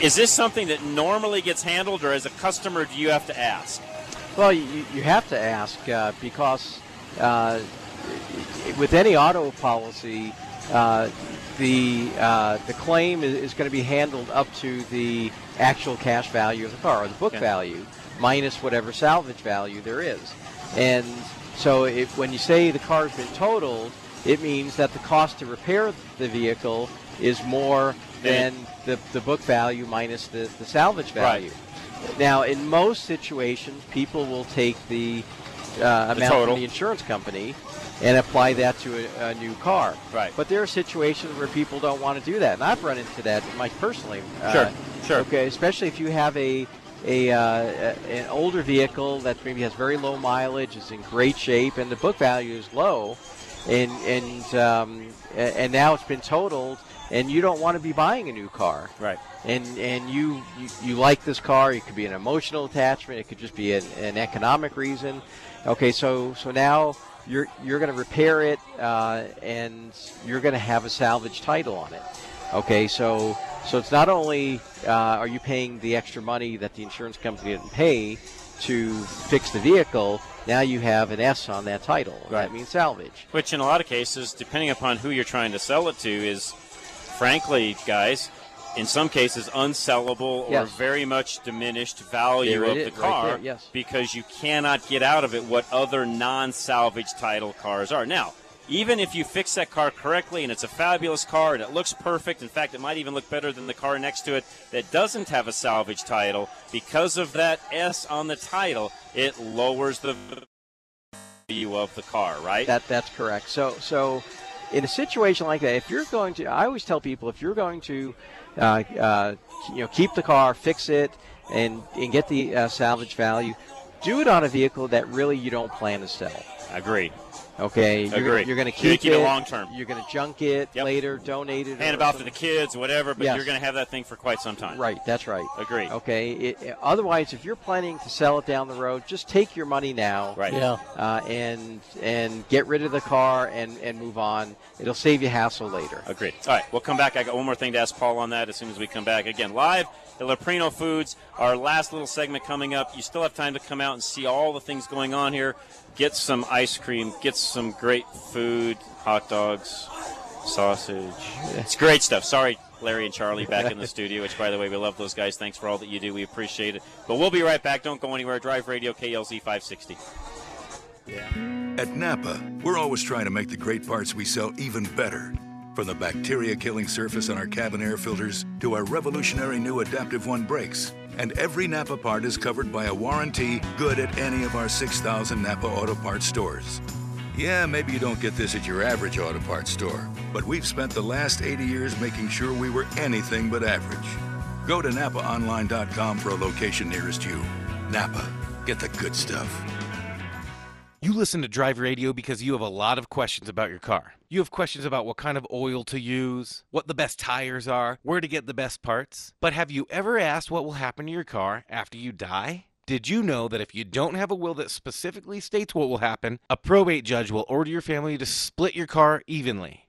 is this something that normally gets handled, or as a customer do you have to ask? Well, you, you have to ask uh, because uh, with any auto policy, uh, the uh, the claim is, is going to be handled up to the actual cash value of the car or the book okay. value, minus whatever salvage value there is. And so if, when you say the car's been totaled, it means that the cost to repair the vehicle is more than the, the book value minus the, the salvage value. Right. Now, in most situations, people will take the uh, amount from the insurance company and apply that to a, a new car. Right. But there are situations where people don't want to do that. And I've run into that, Mike, personally. Sure, uh, sure. Okay, especially if you have a... A, uh, an older vehicle that maybe has very low mileage, is in great shape, and the book value is low, and and um, and now it's been totaled, and you don't want to be buying a new car, right? And and you you, you like this car. It could be an emotional attachment. It could just be an, an economic reason. Okay, so so now you're you're going to repair it, uh, and you're going to have a salvage title on it. Okay, so. So it's not only uh, are you paying the extra money that the insurance company didn't pay to fix the vehicle, now you have an S on that title. Right. That means salvage. Which in a lot of cases, depending upon who you're trying to sell it to, is frankly, guys, in some cases unsellable or yes. very much diminished value there of the is, car right there, yes. because you cannot get out of it what other non-salvage title cars are. Now, even if you fix that car correctly and it's a fabulous car and it looks perfect, in fact, it might even look better than the car next to it that doesn't have a salvage title, because of that S on the title, it lowers the value of the car, right? That, that's correct. So, so in a situation like that, if you're going to, I always tell people, if you're going to, uh, uh, you know, keep the car, fix it, and, and get the uh, salvage value, do it on a vehicle that really you don't plan to sell. I agree. Okay, you're agree. Gonna, you're going to keep, keep it, it long term. You're going to junk it yep. later, donate it, hand it off to the kids, whatever. But yes. you're going to have that thing for quite some time. Right, that's right. Agree. Okay. It, otherwise, if you're planning to sell it down the road, just take your money now. Right. Yeah. Uh, and and get rid of the car and and move on. It'll save you hassle later. Agreed. All right, we'll come back. I got one more thing to ask Paul on that as soon as we come back. Again, live at Leprino Foods. Our last little segment coming up. You still have time to come out and see all the things going on here. Get some ice cream. Get some great food, hot dogs, sausage. It's great stuff. Sorry, Larry and Charlie back in the studio, which, by the way, we love those guys. Thanks for all that you do. We appreciate it. But we'll be right back. Don't go anywhere. Drive Radio, K L Z five sixty. Yeah. At Napa, we're always trying to make the great parts we sell even better. From the bacteria-killing surface on our cabin air filters to our revolutionary new Adaptive One brakes. And every Napa part is covered by a warranty good at any of our six thousand Napa Auto Parts stores. Yeah, maybe you don't get this at your average auto parts store, but we've spent the last eighty years making sure we were anything but average. Go to Napa Online dot com for a location nearest you. Napa, get the good stuff. You listen to Drive Radio because you have a lot of questions about your car. You have questions about what kind of oil to use, what the best tires are, where to get the best parts. But have you ever asked what will happen to your car after you die? Did you know that if you don't have a will that specifically states what will happen, a probate judge will order your family to split your car evenly?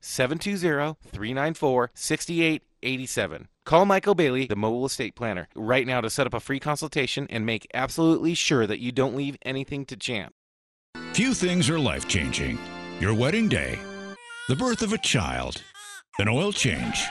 seven two zero, three nine four, six eight eight seven. Call Michael Bailey, the mobile estate planner, right now to set up a free consultation and make absolutely sure that you don't leave anything to chance. Few things are life-changing. Your wedding day, the birth of a child, an oil change.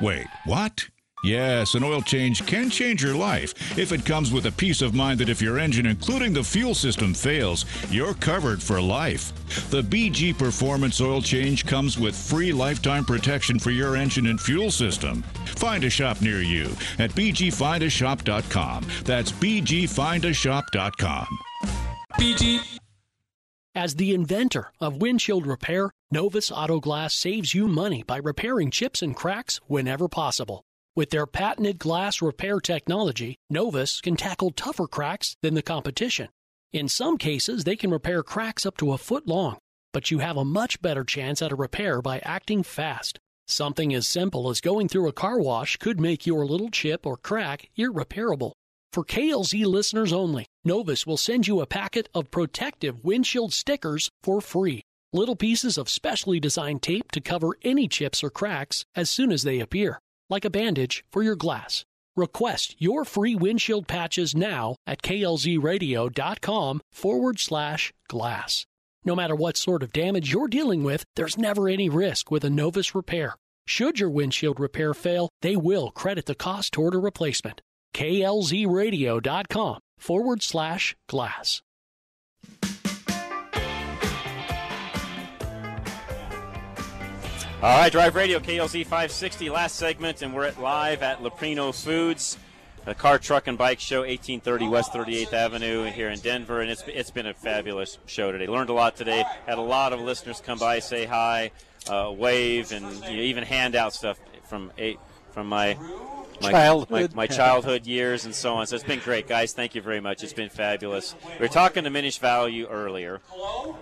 Wait, what? Yes, an oil change can change your life if it comes with a peace of mind that if your engine, including the fuel system, fails, you're covered for life. The B G Performance Oil Change comes with free lifetime protection for your engine and fuel system. Find a shop near you at b g find a shop dot com. That's b g find a shop dot com. B G. As the inventor of windshield repair, Novus Auto Glass saves you money by repairing chips and cracks whenever possible. With their patented glass repair technology, Novus can tackle tougher cracks than the competition. In some cases, they can repair cracks up to a foot long, but you have a much better chance at a repair by acting fast. Something as simple as going through a car wash could make your little chip or crack irreparable. For K L Z listeners only, Novus will send you a packet of protective windshield stickers for free. Little pieces of specially designed tape to cover any chips or cracks as soon as they appear, like a bandage for your glass. Request your free windshield patches now at klzradio.com forward slash glass. No matter what sort of damage you're dealing with, there's never any risk with a Novus repair. Should your windshield repair fail, they will credit the cost toward a replacement. klzradio.com forward slash glass. All right, Drive Radio, K L Z five sixty, last segment, and we're at live at Leprino Foods, the car, truck, and bike show, eighteen thirty West thirty-eighth Avenue here in Denver, and it's it's been a fabulous show today. Learned a lot today, had a lot of listeners come by, say hi, uh, wave, and you know, even hand out stuff from eight, from my... My childhood. My, my childhood years and so on. So it's been great, guys. Thank you very much. It's been fabulous. We were talking diminished value earlier.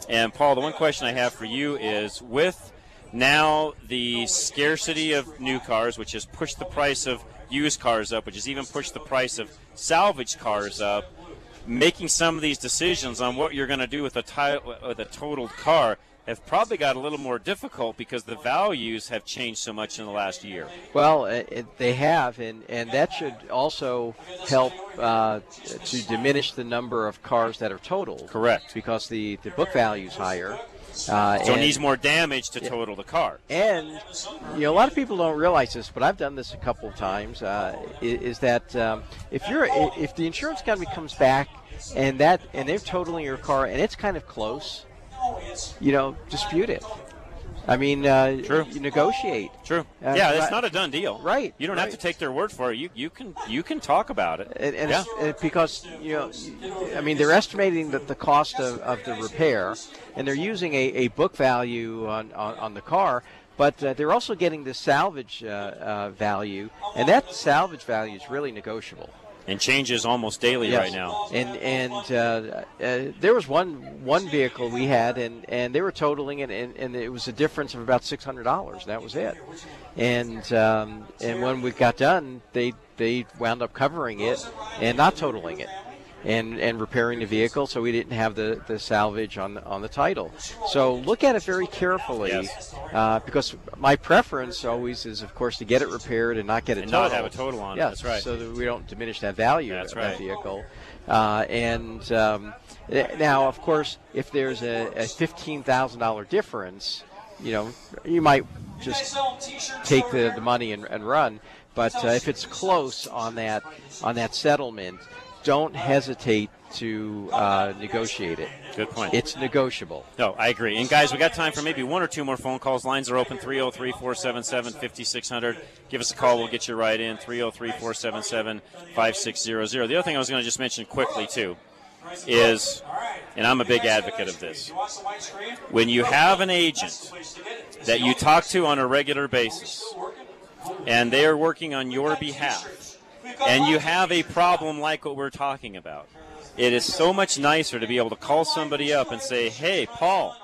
And, Paul, the one question I have for you is, with now the scarcity of new cars, which has pushed the price of used cars up, which has even pushed the price of salvage cars up, making some of these decisions on what you're going to do with a, t- with a totaled car have probably got a little more difficult because the values have changed so much in the last year. Well, it, they have, and, and that should also help uh, to diminish the number of cars that are totaled. Correct. Because the, the book value is higher. Uh, so and, it needs more damage to total the car. And, you know, a lot of people don't realize this, but I've done this a couple of times, uh, is, is that um, if you're if the insurance company comes back and that and they're totaling your car and it's kind of close, you know, dispute it. I mean, uh, True. you negotiate. True. Uh, yeah, it's not a done deal. Right. You don't right. have to take their word for it. You you can you can talk about it. And, and yeah. it's, it, because you know, I mean, they're estimating that the cost of, of the repair, and they're using a, a book value on, on, on the car. But uh, they're also getting the salvage uh, uh, value, and that salvage value is really negotiable. And changes almost daily yes. right now. And and uh, uh, there was one one vehicle we had, and, and they were totaling it, and, and it was a difference of about six hundred dollars. That was it. And um, and when we got done, they they wound up covering it and not totaling it, and and repairing the vehicle, so we didn't have the, the salvage on the, on the title. So look at it very carefully, yes. uh, because my preference always is, of course, to get it repaired and not get a and total. And not have a total on yes, it, that's right. So that we don't diminish that value that's of right. that vehicle. Uh, and um, now, of course, if there's a, a fifteen thousand dollars difference, you know, you might just take the, the money and, and run. But uh, if it's close on that on that settlement, don't hesitate to uh, negotiate it. Good point. It's negotiable. No, I agree. And, guys, we got time for maybe one or two more phone calls. Lines are open, three oh three, four seven seven, five six zero zero. Give us a call. We'll get you right in, three oh three, four seven seven, five six zero zero. The other thing I was going to just mention quickly, too, is, and I'm a big advocate of this, when you have an agent that you talk to on a regular basis and they are working on your behalf, and you have a problem like what we're talking about, it is so much nicer to be able to call somebody up and say, hey, Paul,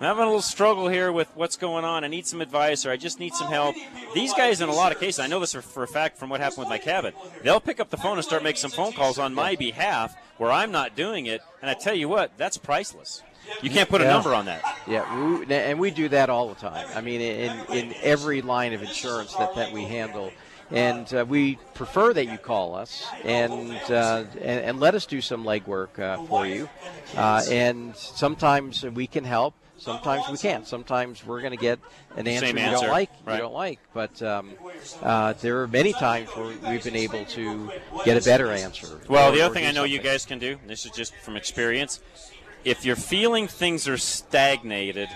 I'm having a little struggle here with what's going on. I need some advice, or I just need some help. These guys, in a lot of cases, I know this for a fact from what happened with my cabin, they'll pick up the phone and start making some phone calls on my behalf where I'm not doing it. And I tell you what, that's priceless. You can't put yeah. a number on that. Yeah, we, and we do that all the time. I mean, in, in every line of insurance that, that we handle. And uh, we prefer that you call us and uh, and, and let us do some legwork uh, for you. Uh, and sometimes we can help. Sometimes we can't. Sometimes we're going to get an answer, answer you don't like. Right. You don't like. But um, uh, there are many times where we've been able to get a better answer. Well, or, the other thing I know something. you guys can do, and this is just from experience, if you're feeling things are stagnated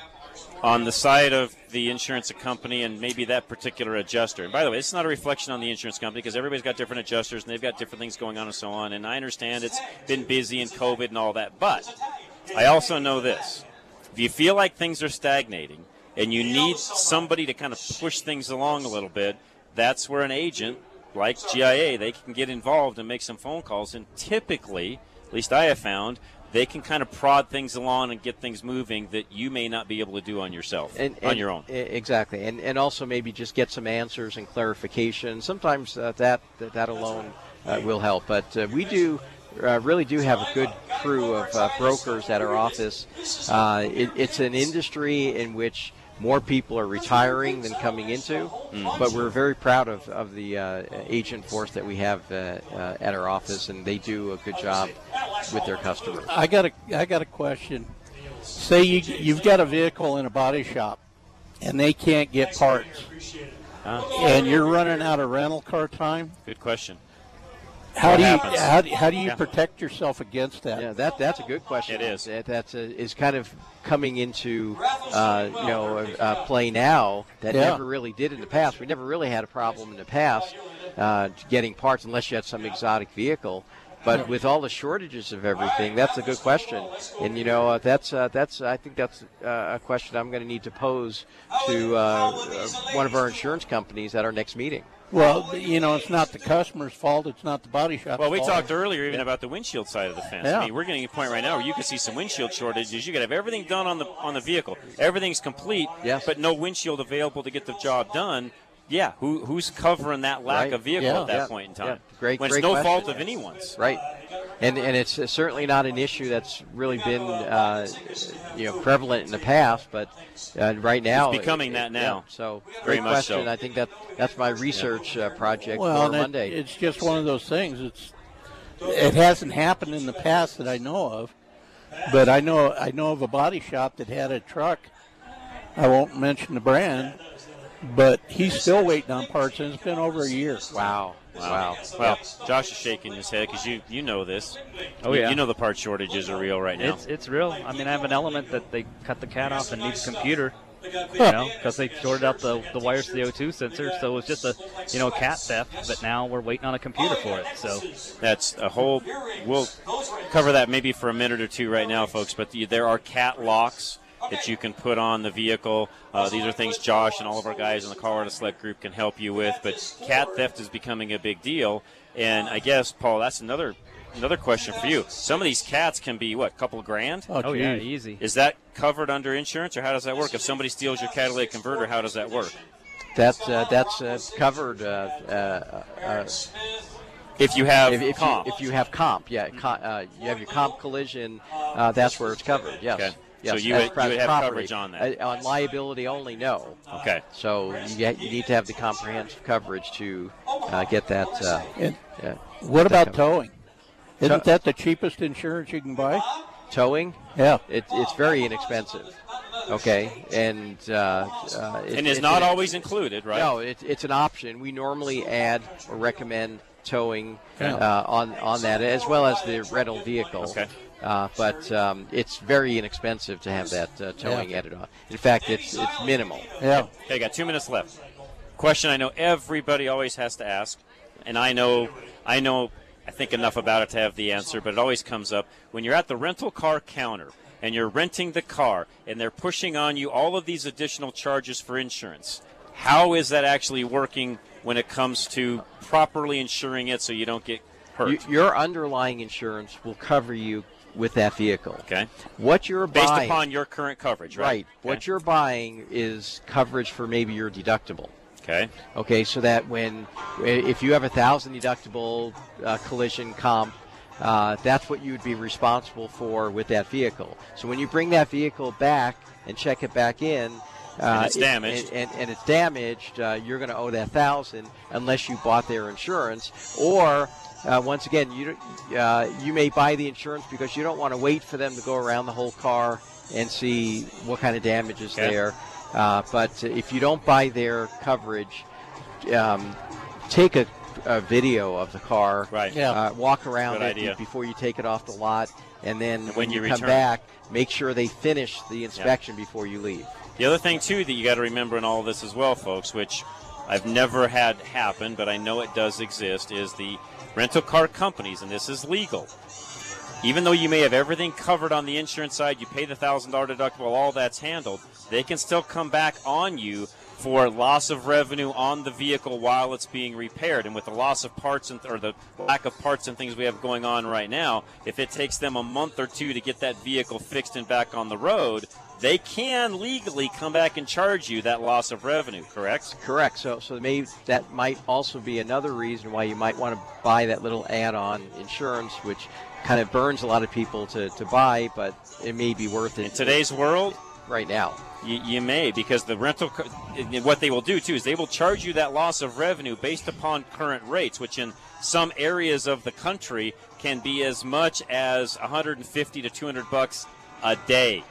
on the side of the insurance company and maybe that particular adjuster. And by the way, it's not a reflection on the insurance company, because everybody's got different adjusters and they've got different things going on and so on. And I understand it's been busy and COVID and all that. But I also know this. If you feel like things are stagnating and you need somebody to kind of push things along a little bit, that's where an agent like G I A, they can get involved and make some phone calls. And typically, at least I have found, they can kind of prod things along and get things moving that you may not be able to do on yourself, and, on and, your own. Exactly. And and also maybe just get some answers and clarification. Sometimes uh, that, that that alone uh, will help. But uh, we do uh, really do have a good crew of uh, brokers at our office. Uh, it, it's an industry in which more people are retiring than coming into, mm. but we're very proud of, of the uh, agent force that we have uh, uh, at our office, and they do a good job with their customers. I got a, I got a question. Say you, you've got a vehicle in a body shop, and they can't get parts, uh, and you're running out of rental car time. Good question. How do, you, how do you how do you yeah. protect yourself against that? Yeah, that that's a good question. It is. That, that's a, is kind of coming into uh, you know uh, play now that yeah. never really did in the past. We never really had a problem in the past uh, getting parts unless you had some exotic vehicle. But with all the shortages of everything, that's a good question, and you know uh, that's uh, that's I think that's uh, a question I'm going to need to pose to uh, uh, one of our insurance companies at our next meeting. Well, you know, it's not the customer's fault. It's not the body shop's fault. Well, we fault. talked earlier even yeah. about the windshield side of the fence. Yeah. I mean, we're getting to a point right now where you can see some windshield shortages. You could have everything done on the on the vehicle, everything's complete, yes. but no windshield available to get the job done. Yeah, who who's covering that lack right. of vehicle yeah. at that yeah. point in time? Yeah. Great, when it's great no question. fault of anyone's. Right, and and it's certainly not an issue that's really been uh, you know prevalent in the past, but uh, right now it's becoming it, that now. Yeah, so very great much question. So. I think that that's my research yeah. uh, project well, for Monday. It, it's just one of those things. It's it hasn't happened in the past that I know of, but I know I know of a body shop that had a truck. I won't mention the brand. But he's still waiting on parts, and it's been over a year. Wow. Wow. Well, Josh is shaking his head because you, you know this. Oh, yeah. You know the part shortages are real right now. It's, it's real. I mean, I have an element that they cut the cat off and needs a computer. You know, because they shorted out the, the wires to the O two sensor, so it was just a, you know, a cat theft, but now we're waiting on a computer for it. So that's a whole, we'll cover that maybe for a minute or two right now, folks, but the, there are cat locks that you can put on the vehicle. Uh, these are things Josh and all of our guys in the Colorado Select Group can help you with, but cat theft is becoming a big deal. And I guess, Paul, that's another another question for you. Some of these cats can be, what, a couple grand? Oh, oh yeah, easy. Is that covered under insurance, or how does that work? If somebody steals your catalytic converter, how does that work? That, uh, that's uh, covered. Uh, uh, uh, If you have if, if comp. You, if you have comp, yeah. Com, uh, you have your comp collision, uh, that's where it's covered, yes. Okay. Yes, so you would, you would have property. Coverage on that? Uh, on liability only, no. Okay. So you, get, you need to have the comprehensive coverage to uh, get that. Uh, and uh, what about that towing? Isn't that the cheapest insurance you can buy? Towing? Yeah. It, it's very inexpensive. Okay. And uh, uh, it, and it's it, not it, always included, right? No, it, it's an option. We normally add or recommend towing okay. uh, on, on that, as well as the rental vehicle. Okay. Uh, but um, it's very inexpensive to have that uh, towing yeah. added on. In fact, it's it's minimal. Yeah. Okay, I got two minutes left. Question I know everybody always has to ask, and I know I know I think enough about it to have the answer, but it always comes up when you're at the rental car counter and you're renting the car and they're pushing on you all of these additional charges for insurance. How is that actually working when it comes to properly insuring it so you don't get hurt? You, your underlying insurance will cover you with that vehicle. Okay. What you're based buying, upon your current coverage, right? Right. Okay. What you're buying is coverage for maybe your deductible. Okay. Okay, so that when, if you have a thousand deductible uh, collision comp, uh, that's what you would be responsible for with that vehicle. So when you bring that vehicle back and check it back in, Uh, and it's damaged. It, and, and, and it's damaged. Uh, you're going to owe that thousand unless you bought their insurance. Or uh, once again, you uh, you may buy the insurance because you don't want to wait for them to go around the whole car and see what kind of damage is okay. there. Uh, but if you don't buy their coverage, um, take a, a video of the car. Right. Yeah. Uh, walk around Good it idea. before you take it off the lot, and then and when, when you, you come return. back, make sure they finish the inspection yeah. before you leave. The other thing, too, that you got to remember in all of this as well, folks, which I've never had happen, but I know it does exist, is the rental car companies, and this is legal. Even though you may have everything covered on the insurance side, you pay the one thousand dollars deductible, all that's handled, they can still come back on you for loss of revenue on the vehicle while it's being repaired. And with the loss of parts and or the lack of parts and things we have going on right now, if it takes them a month or two to get that vehicle fixed and back on the road, they can legally come back and charge you that loss of revenue, correct? Correct. So so maybe that might also be another reason why you might want to buy that little add-on insurance, which kind of burns a lot of people to, to buy, but it may be worth it. In today's world? Right now. You, you may, because the rental, what they will do, too, is they will charge you that loss of revenue based upon current rates, which in some areas of the country can be as much as one hundred fifty to two hundred bucks a day.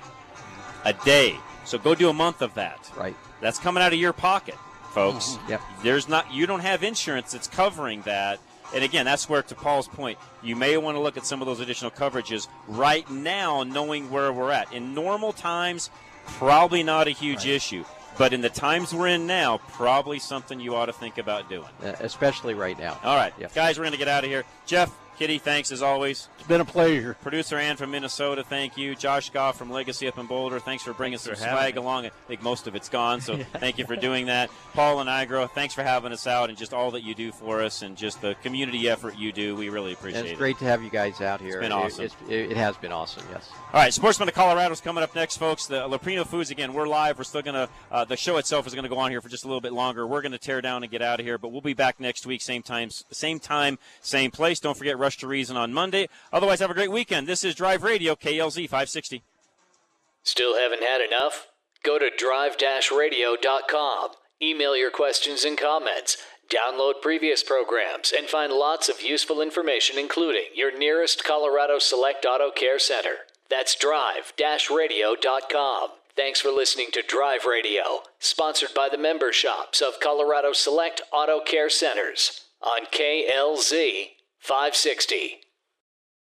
A day. So go do a month of that. Right. That's coming out of your pocket, folks. Mm-hmm. Yep. There's not, you don't have insurance that's covering that. And again, that's where, to Paul's point, you may want to look at some of those additional coverages right now, knowing where we're at. In normal times, probably not a huge right. issue. But in the times we're in now, probably something you ought to think about doing. Uh, especially right now. All right. Yep. Guys, we're going to get out of here. Jeff, Kitty, thanks as always. It's been a pleasure. Producer Ann from Minnesota, thank you. Josh Goff from Legacy up in Boulder, thanks for bringing thanks some for swag along. I think most of it's gone, so yeah. thank you for doing that. Paul and Igro, thanks for having us out and just all that you do for us and just the community effort you do. We really appreciate and it's it. It's great to have you guys out here. It's been awesome. It, it's, it has been awesome, yes. All right, Sportsman of Colorado is coming up next, folks. The Leprino Foods, again, we're live. We're still going to, uh, the show itself is going to go on here for just a little bit longer. We're going to tear down and get out of here, but we'll be back next week, same time, same time, same place. Don't forget, Rush to Reason on Monday. Otherwise, have a great weekend. This is Drive Radio, K L Z five sixty. Still haven't had enough? Go to drive radio dot com. Email your questions and comments. Download previous programs and find lots of useful information, including your nearest Colorado Select Auto Care Center. That's drive radio dot com. Thanks for listening to Drive Radio, sponsored by the member shops of Colorado Select Auto Care Centers on K L Z five sixty.